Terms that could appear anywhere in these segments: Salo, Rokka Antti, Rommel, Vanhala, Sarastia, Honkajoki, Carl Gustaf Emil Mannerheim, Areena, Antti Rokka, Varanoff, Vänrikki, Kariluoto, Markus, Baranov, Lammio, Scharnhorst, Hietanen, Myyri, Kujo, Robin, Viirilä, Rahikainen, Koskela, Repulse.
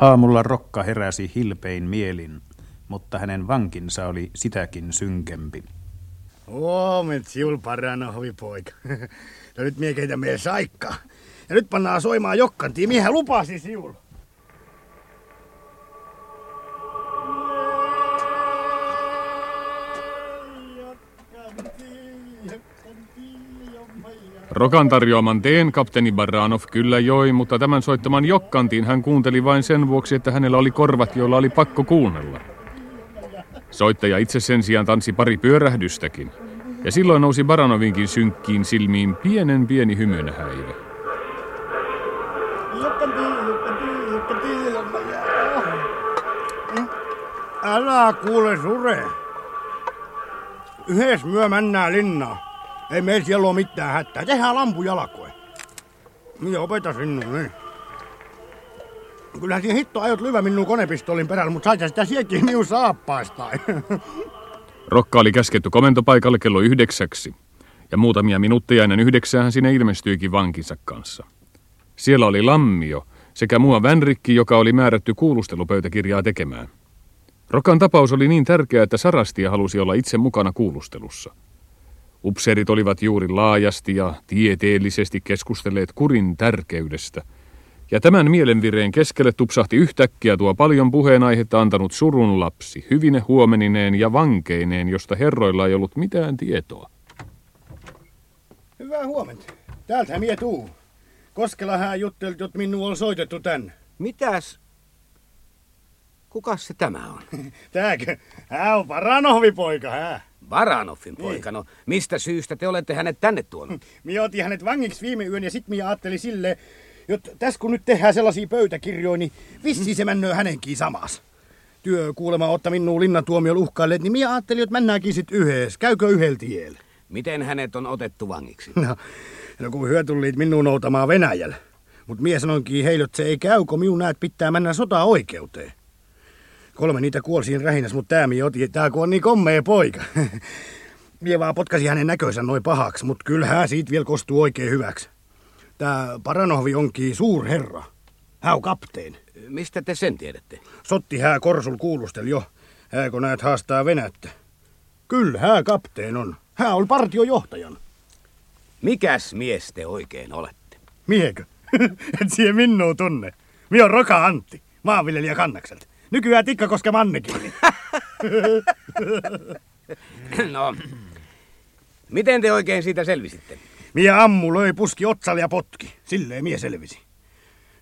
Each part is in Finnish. Aamulla Rokka heräsi hilpein mielin, mutta hänen vankinsa oli sitäkin synkempi. Huomit, siul Baranovi poika. No nyt mie keitä meidän saikkaa. Ja nyt pannaan soimaan jokkantiin, miehän lupasi siul. Rokan tarjoaman teen kapteeni Baranov kyllä joi, mutta tämän soittaman jokkantiin hän kuunteli vain sen vuoksi, että hänellä oli korvat, joilla oli pakko kuunnella. Soittaja itse sen sijaan tanssi pari pyörähdystäkin, ja silloin nousi Baranovinkin synkkiin silmiin pienen pieni hymynhäivä. Älä kuule sure. Yhes myö mennään linnaan. Ei meillä siellä ole mitään hätää. Tehdään lampujalkoja. Minä opeta sinun, niin. Kyllähän siinä hitto ajot lyvä minun konepistoolin perällä, mutta saita sitä siekin minun saappaistaan. Rokka oli käsketty komentopaikalle kello 9, ja muutamia minuutteja ennen 9 sinne ilmestyikin vankinsa kanssa. Siellä oli Lammio sekä mua Vänrikki, joka oli määrätty kuulustelupöytäkirjaa tekemään. Rokan tapaus oli niin tärkeä, että Sarastia halusi olla itse mukana kuulustelussa. Upseerit olivat juuri laajasti ja tieteellisesti keskustelleet kurin tärkeydestä, ja tämän mielenvireen keskelle tupsahti yhtäkkiä tuo paljon puheenaihetta antanut surun lapsi, hyvine huomenineen ja vankeineen, josta herroilla ei ollut mitään tietoa. Hyvää huomenta. Täältä mie tuu. Koskelahan juttelit, jot minua on soitettu tän. Mitäs? Kukas se tämä on? Tääkö? Hää on Varanovi poika, hää. Varanoffin poika, no mistä syystä te olette hänet tänne tuonut? Mie otin hänet vangiksi viime yön ja sit mie ajattelin silleen, jotta tässä kun nyt tehdään sellaisia pöytäkirjoja, niin vissiin se männöö hänenkin samas. Työ kuulemma otta minua linnantuomiolla uhkailleet, niin minä ajattelin, että mennäänkin sit yhdessä. Käykö yhdellä tiellä? Miten hänet on otettu vangiksi? No kun hyö tulliit minua noutamaan Venäjällä. Mut minä sanoinkin heille, että se ei käy, kun minun näet pitää mennä sotaa oikeuteen. 3 niitä kuoli siinä rähinässä, mut tää minä otin, tää kun on niin kommea poika. Minä vaan potkasin hänen näköisän noin pahaksi, mut kyllähän siitä vielä kostuu oikein hyväksi. Tää Baranovi onkin suurherra. Hän on kapteen. Mistä te sen tiedätte? Sotti hää korsul kuulusteli jo. Hää kun näet haastaa Venättä. Kyllä hää kapteen on. Hää on partiojohtajan. Mikäs mies te oikein olette? Miekö? Et siihen minua tunne. Mie on Rokka Antti, maanviljelijä Kannakselta. Nykyään Tikkakoske Mannekin. No, miten te oikein siitä selvisitte? Mie ammu löi puski otsalle ja potki. Silleen mie selvisi.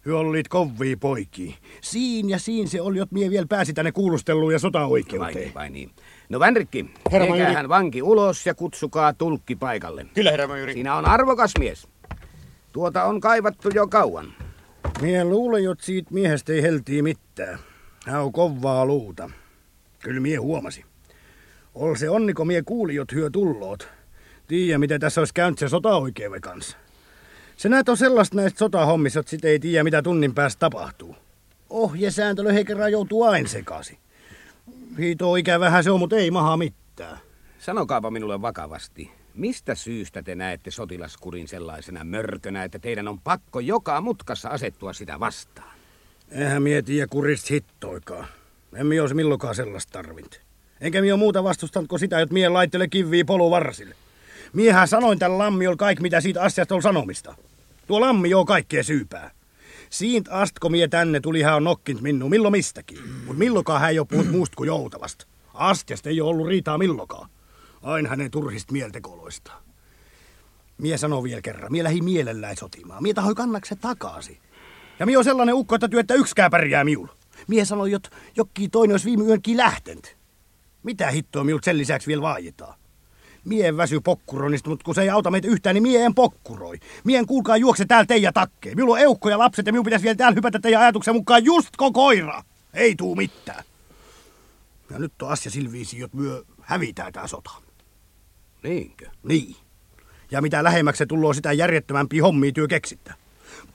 Hyö olit kovii poikia. Siin se oli, jot mie vielä pääsi tänne kuulusteluun ja sotaoikeuteen. Vai niin. No Vänrikki, heikähän vanki ulos ja kutsukaa tulkki paikalle. Kyllä herra Myyri. Siinä on arvokas mies. Tuota on kaivattu jo kauan. Mie luulen, jot siitä miehestä ei heltii mitään. Hän on kovaa luuta. Kyllä mie huomasi. Ol se onni, kun mie kuuli, jot hyö tulloot. Tiiä, mitä tässä olisi käynyt se sotaoikeuden kanssa. Se näet on sellaista näistä sotahommissa, että sit ei tiedä, mitä tunnin päästä tapahtuu. Ohjesääntö heikerran joutuu aina sekaisin. Hiitoo ikävähän se on, mutta ei maha mitään. Sanokaapa minulle vakavasti, mistä syystä te näette sotilaskurin sellaisena mörkönä, että teidän on pakko joka mutkassa asettua sitä vastaan? Eihän mie tiedä kurista hittoikaan. En mie olisi milloinkaan sellaista tarvint. Enkä mie ole muuta vastustanut kuin sitä, että mie laittele kiviä poluvarsille. Miehän sanoin tällä Lammiolla kaikki, mitä siitä asiasta on sanomista. Tuo Lammio on kaikkea syypää. Siitä astko mie tänne tuli, hän on nokkint minua milloin mistäkin. Mut milloinkaan hän ei ole puhut muusta kuin joutavasta. Astiasta ei ole ollut riitaa milloinkaan. Aina hänen turhista mieltekoloista. Mie sanoo vielä kerran, mie lähi mielellään sotimaan. Mie tahoi kannaksen takaisin. Ja mie on sellainen ukko, että työtä yksikään pärjää miulla. Mie sanoi, että jokki toinen olisi viime yönkin lähtent. Mitä hittoa miulta sen lisäksi vielä vaajitaan? Mie en väsy pokkuroinnista, mutta kun se ei auta meitä yhtään, niin mie en pokkuroi. Mie en kuulkaa juokse täällä teijä takkeen. Minulla on eukko ja lapset ja minun pitäisi vielä täällä hypätä teidän ajatuksen mukaan just koira. Ei tuu mitään. Ja nyt on asia silviisi, jot myö hävitään tää sota. Niinkö? Niin. Ja mitä lähemmäksi se tulloo, sitä järjettömämpiä hommia työ keksittää.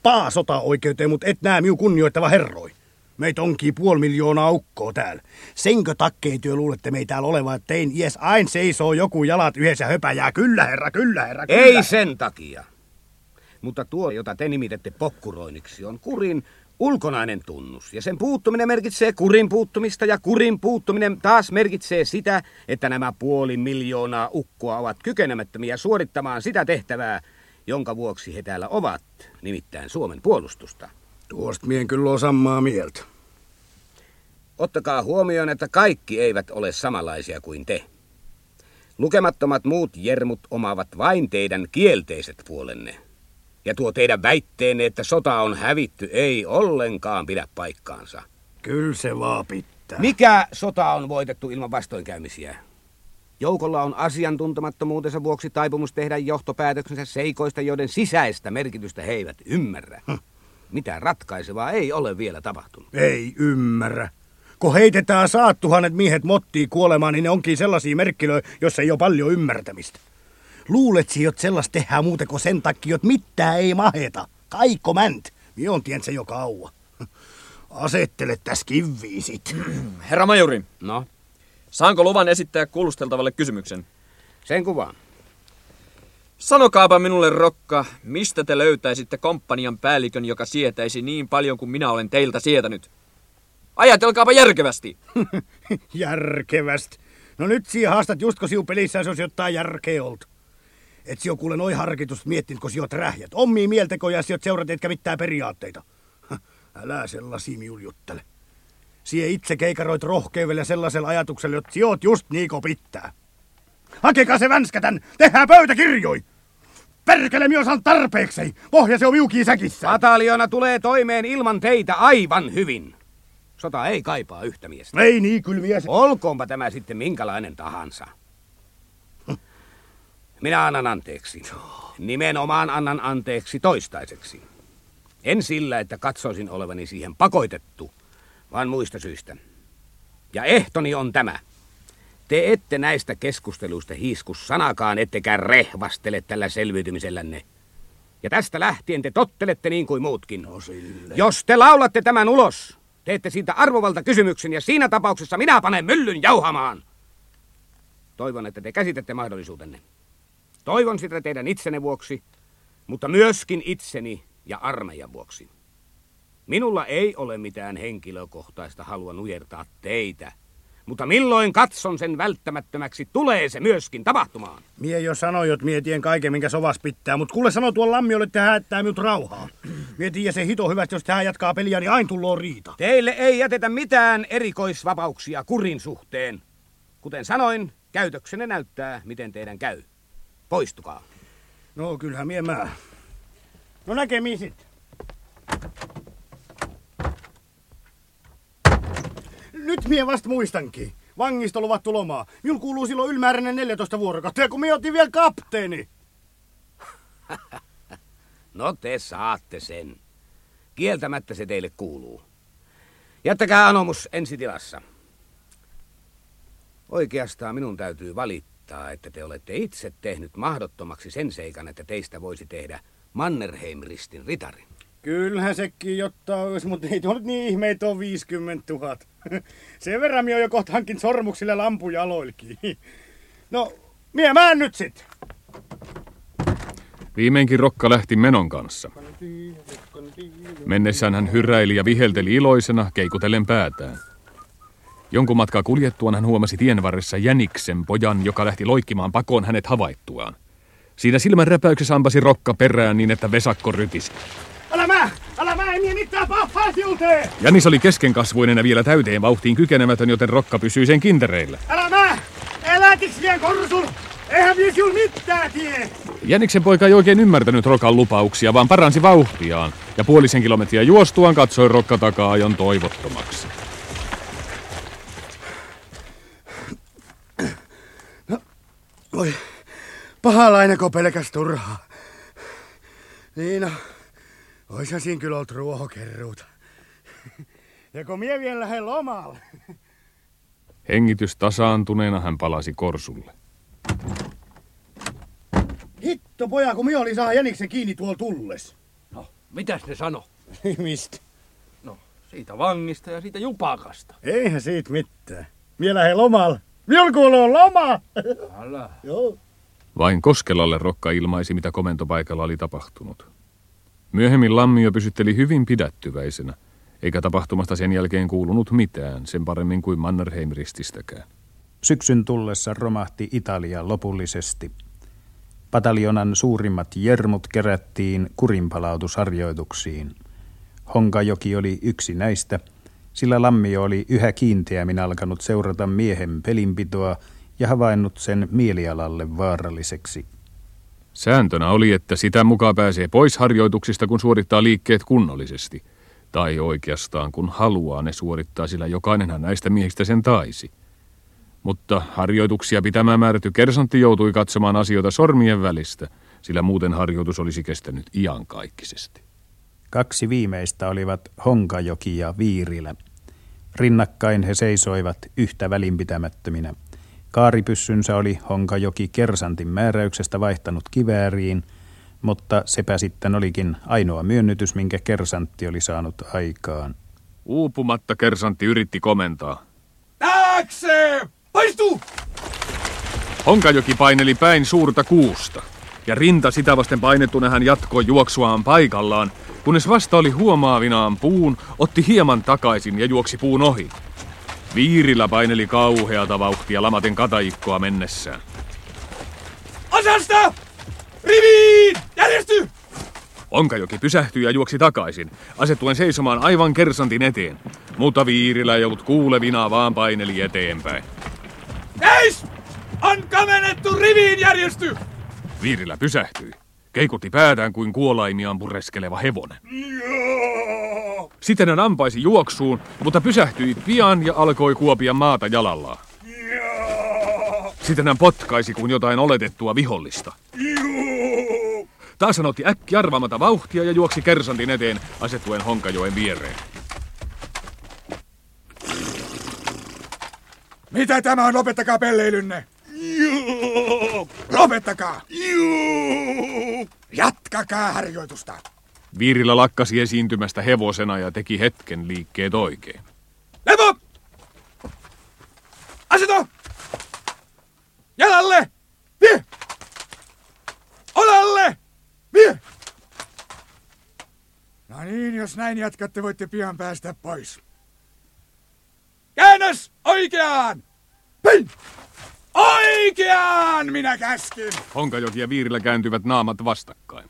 Paa sotaoikeuteen, mut et nää miu kunnioittava herroi. Meitä onkin 5,5 miljoonaa ukkoa täällä. Senkö takkeen työ luulette meitä täällä olevaa, että tein ies aina seisoo joku jalat yhdessä höpäjää. Kyllä herra. Ei sen takia. Mutta tuo, jota te nimitette pokkuroinniksi, on kurin ulkonainen tunnus, ja sen puuttuminen merkitsee kurin puuttumista, ja kurin puuttuminen taas merkitsee sitä, että nämä 500 000 ukkoa ovat kykenemättömiä suorittamaan sitä tehtävää, jonka vuoksi he täällä ovat, nimittäin Suomen puolustusta. Tuosta mien kyllä on samaa mieltä. Ottakaa huomioon, että kaikki eivät ole samanlaisia kuin te. Lukemattomat muut jermut omaavat vain teidän kielteiset puolenne. Ja tuo teidän väitteenne, että sota on hävitty, ei ollenkaan pidä paikkaansa. Kyllä se vaan pitää. Mikä sota on voitettu ilman vastoinkäymisiä? Joukolla on asiantuntemattomuutensa vuoksi taipumus tehdä johtopäätöksensä seikoista, joiden sisäistä merkitystä he eivät ymmärrä. Mitään ratkaisevaa ei ole vielä tapahtunut. Ei ymmärrä. Kun heitetään 100 000 miehet mottiin kuolemaan, niin ne onkin sellaisia merkkilöjä, jossa ei ole paljon ymmärtämistä. Luuletsi, että sellaista tehdään muuta kuin sen takia, että mitään ei maheta. Kaikko mänt. Mie on tientsä jo kauan. Asettele tässä kiviä sit. Herra majuri. No? Saanko luvan esittää kuulusteltavalle kysymyksen? Sen kuvaan. Sanokaapa minulle, Rokka, mistä te löytäisitte komppanian päällikön, joka sietäisi niin paljon kuin minä olen teiltä sietänyt? Ajatelkaapa järkevästi. Järkevästi? No nyt siihen haastat just, kun siu pelissään se olisi jotain järkeä oltu. Et sio kuule noi harkitusta miettinyt, kun siot rähjät. Ommii mieltekoja ja siot seurat etkä mitään periaatteita. Älä sellaisia miuljuttele. Sie itse keikaroit rohkeudella sellaisella ajatuksella, että siot just niiko pitää. Hakekaa se vänskä tän! Tehdään pöytäkirjoi! Perkele, minä osaan tarpeeksi! Pohja se on viukii säkissä! Pataljona tulee toimeen ilman teitä aivan hyvin. Sota ei kaipaa yhtä miestä. Ei niin, kyllä mies. Olkoonpa tämä sitten minkälainen tahansa. Minä annan anteeksi. Nimenomaan annan anteeksi toistaiseksi. En sillä, että katsoisin olevani siihen pakotettu, vaan muista syistä. Ja ehtoni on tämä. Te ette näistä keskusteluista hiisku sanakaan, ettekä rehvastele tällä selviytymisellänne. Ja tästä lähtien te tottelette niin kuin muutkin. No sille. Jos te laulatte tämän ulos, teette siitä arvovalta kysymyksen ja siinä tapauksessa minä panen myllyn jauhamaan. Toivon, että te käsitätte mahdollisuutenne. Toivon sitä teidän itsenne vuoksi, mutta myöskin itseni ja armeijan vuoksi. Minulla ei ole mitään henkilökohtaista halua nujertaa teitä, mutta milloin katson sen välttämättömäksi, tulee se myöskin tapahtumaan. Mie jo sanoi, että mie tien kaiken, minkä sovas pitää, mutta kuule sano tuon Lammiolle, että hän jättää minut rauhaan. Mie tiiä se hito hyvästi, jos hän jatkaa peliä, niin aina tulloo riita. Teille ei jätetä mitään erikoisvapauksia kurin suhteen. Kuten sanoin, käytöksenne näyttää, miten teidän käy. Poistukaa. No kyllähän mie mä. No näkemiin sit. Nyt mie vasta muistankin. Vangista luvattu lomaa. Mul kuuluu silloin ylimääräinen 14 vuorokautta, ja kun mie otin vielä kapteeni. No te saatte sen. Kieltämättä se teille kuuluu. Jättäkää anomus ensi tilassa. Oikeastaan minun täytyy valittaa, että te olette itse tehnyt mahdottomaksi sen seikan, että teistä voisi tehdä Mannerheim-ristin ritari. Kyllähän sekin jotta olisi, mutta ei tuolla niin ihmeitä on 50 000. Sen verran minä on jo kohta hankin sormuksille lampujaloilkin. No, minä mään nyt sit. Viimeinkin Rokka lähti menon kanssa. Mennessään hän hyräili ja vihelteli iloisena, keikutellen päätään. Jonkun matkaa kuljettuaan hän huomasi tien varressa jäniksen pojan, joka lähti loikkimaan pakoon hänet havaittuaan. Siinä silmän räpäyksessä ampasi Rokka perään niin, että vesakko rytisi. Älä mä, en mie mitään pahaa siltee! Jänis oli keskenkasvuinen ja vielä täyteen vauhtiin kykenemätön, joten Rokka pysyi sen kintereillä. Älä mä! Elätiks vien korsun? Eihän mie siul mitään tie! Jäniksen poika ei oikein ymmärtänyt Rokan lupauksia, vaan paransi vauhtiaan. Ja puolisen kilometriä juostuaan katsoi Rokka taka-ajon toivottomaksi. No, oi. Pahalainako pelkäs turhaa? Niina. Oishan siinä kyllä ollut ruohokerruuta. Ja kun mie vielä lähden lomalle. Hengitys tasaantuneena hän palasi korsulle. Hitto poja, kun mie olin saa jäniksen kiinni tuolla tulles. No, mitäs ne sano? Mistä? No, siitä vangista ja siitä jupakasta. Eihän siitä mitään. Mie lähden lomalle. Mie kuuluu loma! Älä. Joo. Vain Koskelalle Rokka ilmaisi, mitä komentopaikalla oli tapahtunut. Myöhemmin Lammio pysytteli hyvin pidättyväisenä, eikä tapahtumasta sen jälkeen kuulunut mitään, sen paremmin kuin Mannerheim-rististäkään. Syksyn tullessa romahti Italia lopullisesti. Pataljonan suurimmat jermut kerättiin kurinpalautusharjoituksiin. Honkajoki oli yksi näistä, sillä Lammio oli yhä kiinteämmin alkanut seurata miehen pelinpitoa ja havainnut sen mielialalle vaaralliseksi. Sääntönä oli, että sitä mukaan pääsee pois harjoituksista, kun suorittaa liikkeet kunnollisesti. Tai oikeastaan, kun haluaa ne suorittaa, sillä jokainenhan näistä miehistä sen taisi. Mutta harjoituksia pitämään määrätty kersantti joutui katsomaan asioita sormien välistä, sillä muuten harjoitus olisi kestänyt iankaikkisesti. Kaksi viimeistä olivat Honkajoki ja Viirilä. Rinnakkain he seisoivat yhtä välinpitämättöminä. Kaaripyssynsä oli Honkajoki kersantin määräyksestä vaihtanut kivääriin, mutta sepä sitten olikin ainoa myönnytys, minkä kersantti oli saanut aikaan. Uupumatta kersantti yritti komentaa. Taakse! Paistu! Honkajoki paineli päin suurta kuusta, ja rinta sitä vasten painettuna hän jatkoi juoksuaan paikallaan, kunnes vasta oli huomaavinaan puun, otti hieman takaisin ja juoksi puun ohi. Viirilä paineli kauheata vauhtia lamaten kataikkoa mennessään. Asasta! Riviin! Järjesty! Honkajoki pysähtyi ja juoksi takaisin, asettuen seisomaan aivan kersantin eteen. Mutta Viirilä ei ollut kuulevina, vaan paineli eteenpäin. Eis! On kavennettu riviin, järjesty! Viirilä pysähtyi. Keikutti päätään kuin kuolaimiaan pureskeleva hevonen. Sitten hän ampaisi juoksuun, mutta pysähtyi pian ja alkoi kuopia maata jalallaan. Sitten hän potkaisi kuin jotain oletettua vihollista. Taas hän otti äkki arvaamata vauhtia ja juoksi kersantin eteen asettuen Honkajoen viereen. Mitä tämä on? Lopettakaa pelleilynne! Lopettakaa! Jatkakaa harjoitusta! Viirilä lakkasi esiintymästä hevosena ja teki hetken liikkeet oikein. Lepo! Aseto! Jalalle! Vie! Olalle! Vie! No niin, jos näin jatkatte, voitte pian päästä pois. Käännös oikeaan! Pin! Oikeaan! Minä käskin! Honkajoki ja Viirilä kääntyvät naamat vastakkain.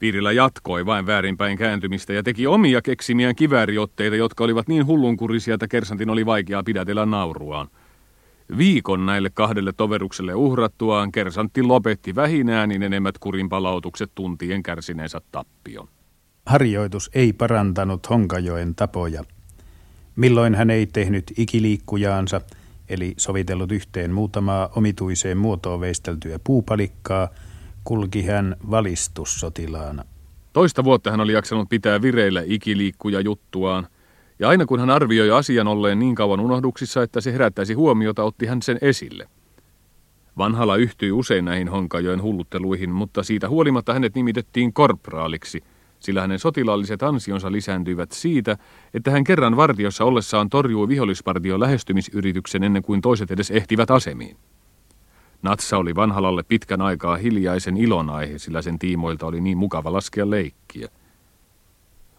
Viirilä jatkoi vain väärinpäin kääntymistä ja teki omia keksimiään kivääriotteita, jotka olivat niin hullunkurisia, että kersantin oli vaikeaa pidätellä nauruaan. Viikon näille kahdelle toverukselle uhrattuaan kersantti lopetti vähinääninen enemmät kurinpalautukset tuntien kärsineensä tappion. Harjoitus ei parantanut Honkajoen tapoja. Milloin hän ei tehnyt ikiliikkujaansa, eli sovitellut yhteen muutamaa omituiseen muotoon veisteltyä puupalikkaa, kulki hän valistussotilaana. Toista vuotta hän oli jaksanut pitää vireillä ikiliikkuja juttuaan, ja aina kun hän arvioi asian olleen niin kauan unohduksissa, että se herättäisi huomiota, otti hän sen esille. Vanhala yhtyi usein näihin Honkajoen hullutteluihin, mutta siitä huolimatta hänet nimitettiin korpraaliksi, sillä hänen sotilaalliset ansionsa lisääntyivät siitä, että hän kerran vartiossa ollessaan torjui vihollispartion lähestymisyrityksen ennen kuin toiset edes ehtivät asemiin. Natsa oli Vanhalalle pitkän aikaa hiljaisen ilonaihe, sillä sen tiimoilta oli niin mukava laskea leikkiä.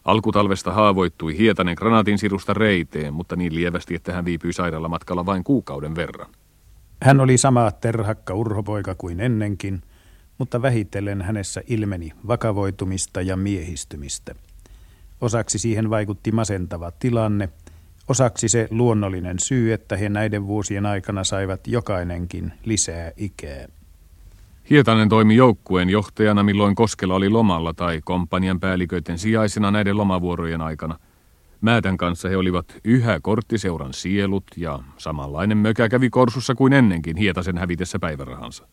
Alkutalvesta haavoittui Hietanen granaatinsirusta reiteen, mutta niin lievästi, että hän viipyi sairaalamatkalla vain kuukauden verran. Hän oli sama terhakka urhopoika kuin ennenkin, mutta vähitellen hänessä ilmeni vakavoitumista ja miehistymistä. Osaksi siihen vaikutti masentava tilanne, osaksi se luonnollinen syy, että he näiden vuosien aikana saivat jokainenkin lisää ikää. Hietanen toimi joukkueen johtajana, milloin Koskela oli lomalla tai komppanian päälliköiden sijaisena näiden lomavuorojen aikana. Määtän kanssa he olivat yhä korttiseuran sielut ja samanlainen mökä kävi korsussa kuin ennenkin Hietasen hävitessä päivärahansa.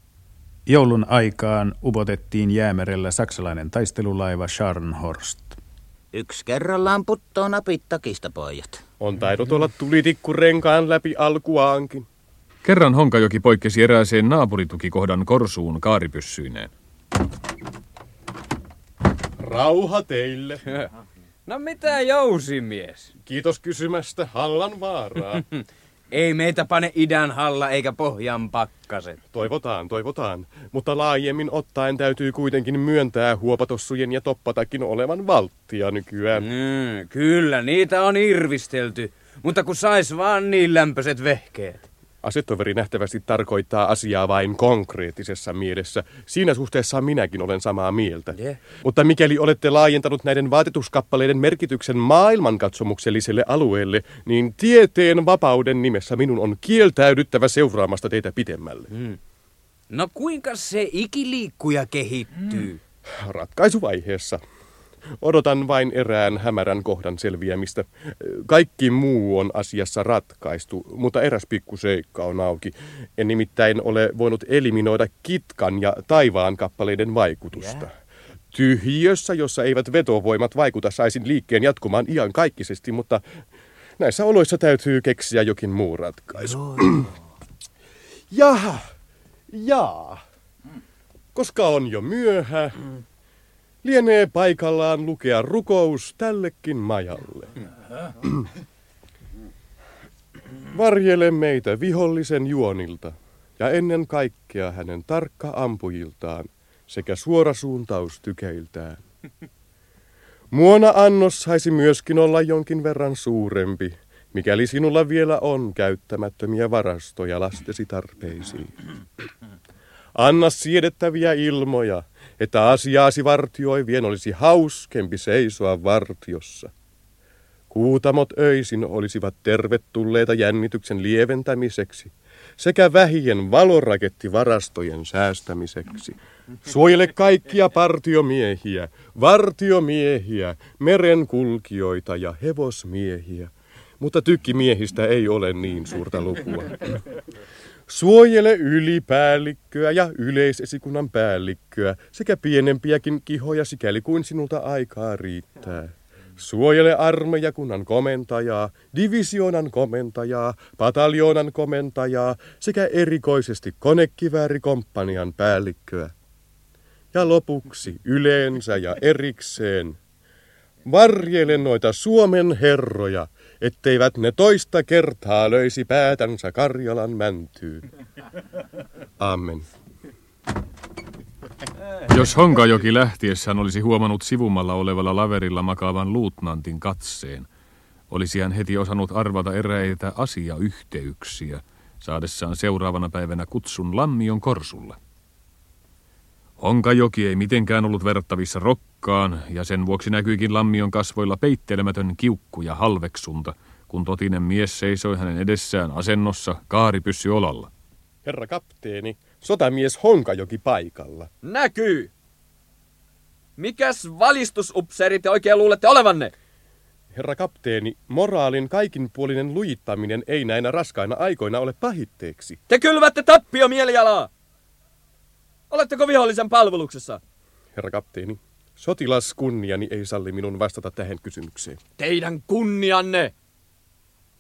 Joulun aikaan upotettiin Jäämerellä saksalainen taistelulaiva Scharnhorst. Yksi kerrallaan puttoo napit takista, pojat. On taidot olla tulitikku renkaan läpi alkuaankin. Kerran Honkajoki poikkesi erääseen naapuritukikohdan korsuun kaaripyssyineen. Rauha teille. No mitä jousimies? Kiitos kysymästä, Hallan vaaraa. Ei meitä pane idän halla eikä pohjan pakkaset. Toivotaan. Mutta laajemmin ottaen täytyy kuitenkin myöntää huopatossujen ja toppatakin olevan valttia nykyään. Kyllä, niitä on irvistelty. Mutta kun sais vaan niin lämpöiset vehkeet. Asetoveri nähtävästi tarkoittaa asiaa vain konkreettisessa mielessä. Siinä suhteessa minäkin olen samaa mieltä. Yeah. Mutta mikäli olette laajentanut näiden vaatetuskappaleiden merkityksen maailmankatsomukselliselle alueelle, niin tieteen vapauden nimessä minun on kieltäydyttävä seuraamasta teitä pitemmälle. No kuinka se ikiliikkuja kehittyy? Ratkaisuvaiheessa. Odotan vain erään hämärän kohdan selviämistä. Kaikki muu on asiassa ratkaistu, mutta eräs pikkuseikka on auki. En nimittäin ole voinut eliminoida kitkan ja taivaan kappaleiden vaikutusta. Tyhjössä, jossa eivät vetovoimat vaikuta, saisin liikkeen jatkumaan iankaikkisesti, mutta näissä oloissa täytyy keksiä jokin muu ratkaisu. Koska on jo myöhä... Lienee paikallaan lukea rukous tällekin majalle. Varjele meitä vihollisen juonilta ja ennen kaikkea hänen tarkka ampujiltaan sekä suorasuuntaustykeiltään. Muona annos saisi myöskin olla jonkin verran suurempi, mikäli sinulla vielä on käyttämättömiä varastoja lastesi tarpeisiin. Anna siedettäviä ilmoja, että asiaasi vartioivien olisi hauskempi seisoa vartiossa. Kuutamot öisin olisivat tervetulleita jännityksen lieventämiseksi sekä vähien valorakettivarastojen säästämiseksi. Suojele kaikkia vartiomiehiä, merenkulkijoita ja hevosmiehiä, mutta tykkimiehistä ei ole niin suurta lukua. Suojele ylipäällikköä ja yleisesikunnan päällikköä sekä pienempiäkin kihoja sikäli kuin sinulta aikaa riittää. Suojele armeijakunnan komentajaa, divisioonan komentajaa, pataljoonan komentajaa sekä erikoisesti konekiväärikomppanian päällikköä. Ja lopuksi yleensä ja erikseen. Varjele noita Suomen herroja, etteivät ne toista kertaa löisi päätänsä Karjalan mäntyyn. Amen. Jos Honkajoki lähtiessään olisi huomannut sivumalla olevalla laverilla makaavan luutnantin katseen, olisi hän heti osannut arvata eräitä asiayhteyksiä, saadessaan seuraavana päivänä kutsun Lammion korsulla. Honkajoki ei mitenkään ollut verrattavissa Rokkaan, ja sen vuoksi näkyikin Lammion kasvoilla peittelemätön kiukku ja halveksunta, kun totinen mies seisoi hänen edessään asennossa kaaripyssy olalla. Herra kapteeni, sotamies Honkajoki paikalla. Näkyy! Mikäs valistusupseeri te oikein luulette olevanne? Herra kapteeni, moraalin kaikinpuolinen lujittaminen ei näinä raskaina aikoina ole pahitteeksi. Te kylvätte tappio mielialaa! Oletteko vihollisen palveluksessa? Herra kapteeni, sotilaskunniani ei salli minun vastata tähän kysymykseen. Teidän kunnianne!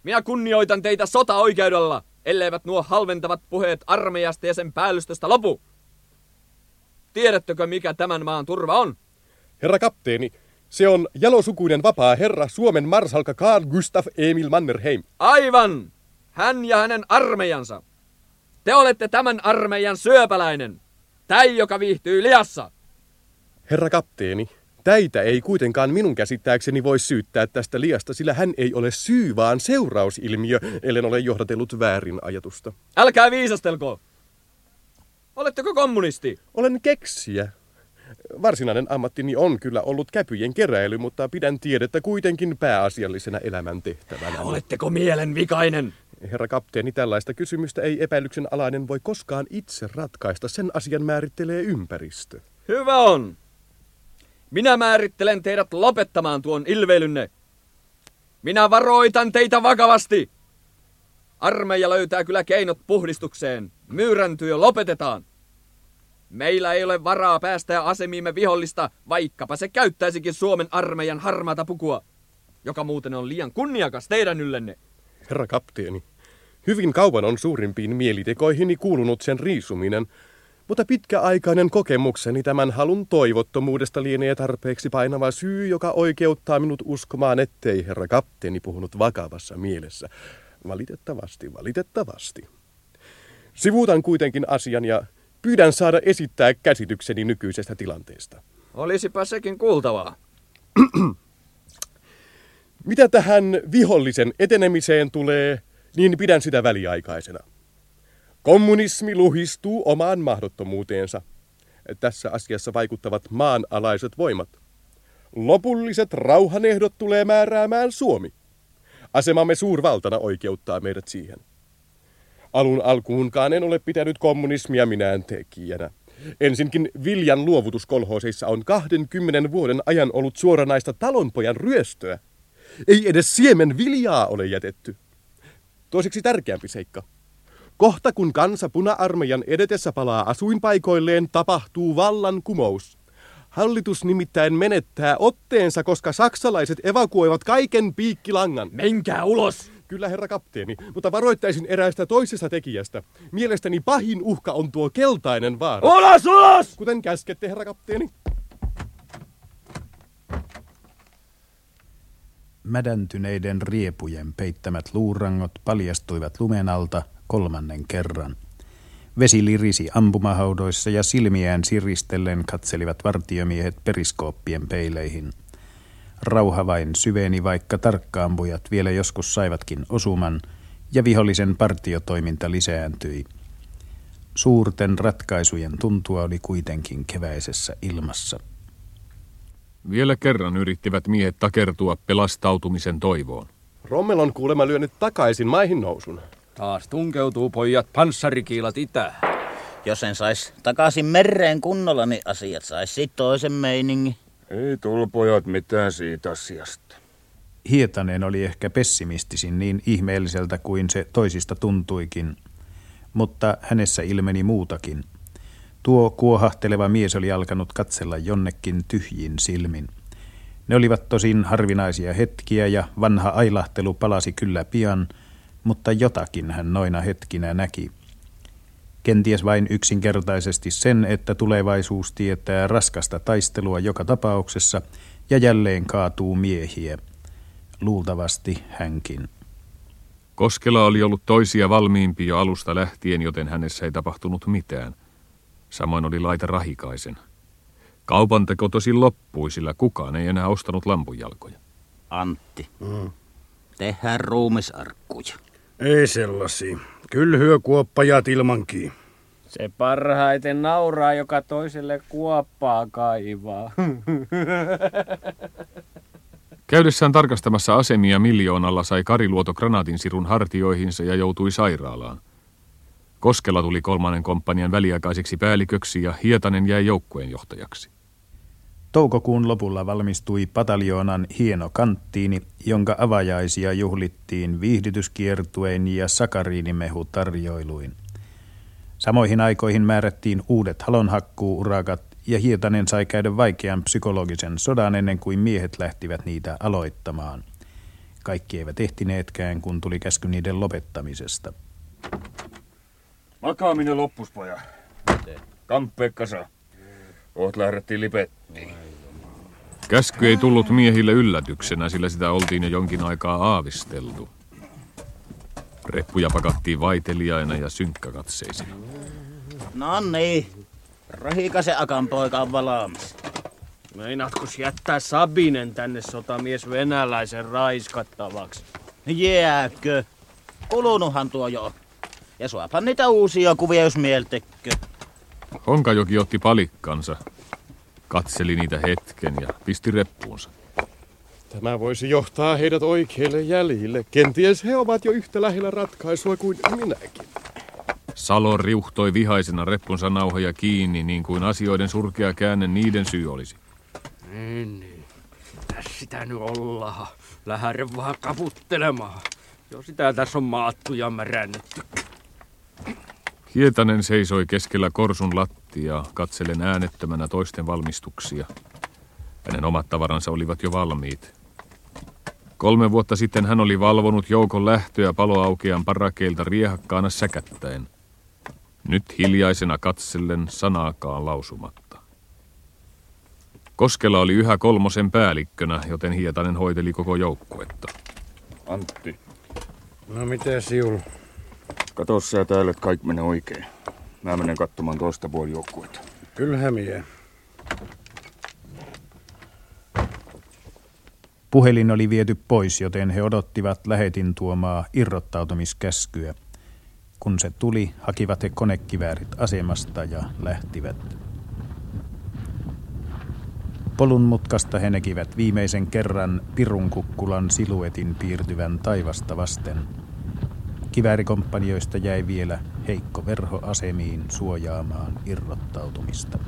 Minä kunnioitan teitä sotaoikeudella, elleivät nuo halventavat puheet armeijasta ja sen päällystöstä lopu. Tiedättekö, mikä tämän maan turva on? Herra kapteeni, se on jalosukuinen vapaa herra Suomen marsalkka Carl Gustaf Emil Mannerheim. Aivan! Hän ja hänen armeijansa. Te olette tämän armeijan syöpäläinen. Täi, joka viihtyy liassa! Herra kapteeni, täitä ei kuitenkaan minun käsittääkseni voi syyttää tästä liasta, sillä hän ei ole syy, vaan seurausilmiö, ellen ole johdatellut väärin ajatusta. Älkää viisastelko! Oletteko kommunisti? Olen keksijä. Varsinainen ammattini on kyllä ollut käpyjen keräily, mutta pidän tiedettä kuitenkin pääasiallisena elämäntehtävänä. Oletteko mielenvikainen? Herra kapteeni, tällaista kysymystä ei epäilyksen alainen voi koskaan itse ratkaista. Sen asian määrittelee ympäristö. Hyvä on. Minä määrittelen teidät lopettamaan tuon ilveilynne. Minä varoitan teitä vakavasti. Armeija löytää kyllä keinot puhdistukseen. Myyräntyö lopetetaan. Meillä ei ole varaa päästää asemiimme vihollista, vaikkapa se käyttäisikin Suomen armeijan harmaata pukua, joka muuten on liian kunniakas teidän yllenne. Herra kapteeni, hyvin kauan on suurimpiin mielitekoihini kuulunut sen riisuminen, mutta pitkäaikainen kokemukseni tämän halun toivottomuudesta lienee tarpeeksi painava syy, joka oikeuttaa minut uskomaan, ettei herra kapteeni puhunut vakavassa mielessä. Valitettavasti. Sivuutan kuitenkin asian ja pyydän saada esittää käsitykseni nykyisestä tilanteesta. Olisipa sekin kuultavaa. Mitä tähän vihollisen etenemiseen tulee, niin pidän sitä väliaikaisena. Kommunismi luhistuu omaan mahdottomuuteensa. Tässä asiassa vaikuttavat maanalaiset voimat. Lopulliset rauhanehdot tulee määräämään Suomi. Asemamme suurvaltana oikeuttaa meidät siihen. Alun alkuunkaan en ole pitänyt kommunismia minään tekijänä. Ensinkin viljan luovutuskolhooseissa on 20 vuoden ajan ollut suoranaista talonpojan ryöstöä. Ei edes siemen viljaa ole jätetty. Toiseksi tärkeämpi seikka. Kohta kun kansa puna-armeijan edetessä palaa asuinpaikoilleen, tapahtuu vallankumous. Hallitus nimittäin menettää otteensa, koska saksalaiset evakuoivat kaiken piikkilangan. Menkää ulos! Kyllä, herra kapteeni, mutta varoittaisin eräästä toisesta tekijästä. Mielestäni pahin uhka on tuo keltainen vaara. Ulos, ulos! Kuten käskette, herra kapteeni. Mädäntyneiden riepujen peittämät luurangot paljastuivat lumen alta 3. kerran. Vesi lirisi ampumahaudoissa ja silmiään siristellen katselivat vartiomiehet periskooppien peileihin. Rauha vain syveni, vaikka tarkkaampujat vielä joskus saivatkin osuman ja vihollisen partiotoiminta lisääntyi. Suurten ratkaisujen tuntua oli kuitenkin keväisessä ilmassa. Vielä kerran yrittivät miehet takertua pelastautumisen toivoon. Rommel on kuulemma lyönyt takaisin maihin nousun. Taas tunkeutuu pojat panssarikiilat itään. Jos en sais takaisin mereen kunnolla, niin asiat sais sit toisen meiningin. Ei tullut pojat mitään siitä asiasta. Hietanen oli ehkä pessimistisin niin ihmeelliseltä kuin se toisista tuntuikin, mutta hänessä ilmeni muutakin. Tuo kuohahteleva mies oli alkanut katsella jonnekin tyhjin silmin. Ne olivat tosin harvinaisia hetkiä ja vanha ailahtelu palasi kyllä pian, mutta jotakin hän noina hetkinä näki. Kenties vain yksinkertaisesti sen, että tulevaisuus tietää raskasta taistelua joka tapauksessa ja jälleen kaatuu miehiä. Luultavasti hänkin. Koskela oli ollut toisia valmiimpi jo alusta lähtien, joten hänessä ei tapahtunut mitään. Samoin oli laita Rahikaisen. Kaupanteko tosin loppui, sillä kukaan ei enää ostanut lampunjalkoja. Antti, tehdään ruumisarkkuja. Ei sellaisia. Kylhyö kuoppajat ilmankin. Se parhaiten nauraa, joka toiselle kuoppaa kaivaa. Käydessään tarkastamassa asemia miljoonalla sai Kariluoto granaatin sirun hartioihinsa ja joutui sairaalaan. Koskela tuli 3. komppanian väliaikaiseksi päälliköksi ja Hietanen jäi joukkueen johtajaksi. Toukokuun lopulla valmistui pataljoonan hieno kanttiini, jonka avajaisia juhlittiin viihdytyskiertuein ja sakariinimehutarjoiluin. Samoihin aikoihin määrättiin uudet halonhakkuu-urakat ja Hietanen sai käydä vaikean psykologisen sodan ennen kuin miehet lähtivät niitä aloittamaan. Kaikki eivät ehtineetkään, kun tuli käsky niiden lopettamisesta. Makaaminen loppus, poja. Kamppee kasa. Oot lähdettiin lipettiin. Käsky ei tullut miehille yllätyksenä, sillä sitä oltiin jo jonkin aikaa aavisteltu. Reppuja pakattiin vaiteliaina ja synkkäkatseisina. No niin, Rahikasen Akan poika on valaamis. Meinaatkus jättää Sabinen tänne sotamies venäläisen raiskattavaksi? Jääkö? Kulunuthan tuo jo. Ja suapan niitä uusia kuvia, jos mieltekö. Honkajoki otti palikkansa, katseli niitä hetken ja pisti reppuunsa. Tämä voisi johtaa heidät oikeille jäljille. Kenties he ovat jo yhtä lähellä ratkaisua kuin minäkin. Salo riuhtoi vihaisena reppunsa nauhoja kiinni, niin kuin asioiden surkea käänne niiden syy olisi. Niin. Tässä sitä nyt ollaan. Lähden vaan kaputtelemaan. Jo sitä tässä on maattu ja märännetty. Hietanen seisoi keskellä korsun lattiaa, katsellen äänettömänä toisten valmistuksia. Hänen omat tavaransa olivat jo valmiit. 3 vuotta sitten hän oli valvonut joukon lähtöä paloaukean parakeilta riehakkaana säkättäen. Nyt hiljaisena katsellen sanaakaan lausumatta. Koskela oli yhä 3. päällikkönä, joten Hietanen hoiteli koko joukkuetta. Antti, No mitäs Jul? Kato sä täällä, että kaikki menee oikein. Mä menen katsomaan toista puoli joukkuetta. Kyllähän mie. Puhelin oli viety pois, joten he odottivat lähetin tuomaa irrottautumiskäskyä. Kun se tuli, hakivat he konekiväärit asemasta ja lähtivät. Polun mutkasta he näkivät viimeisen kerran Pirunkukkulan siluetin piirtyvän taivasta vasten. Kiväärikomppanioista jäi vielä heikko verho asemiin suojaamaan irrottautumista.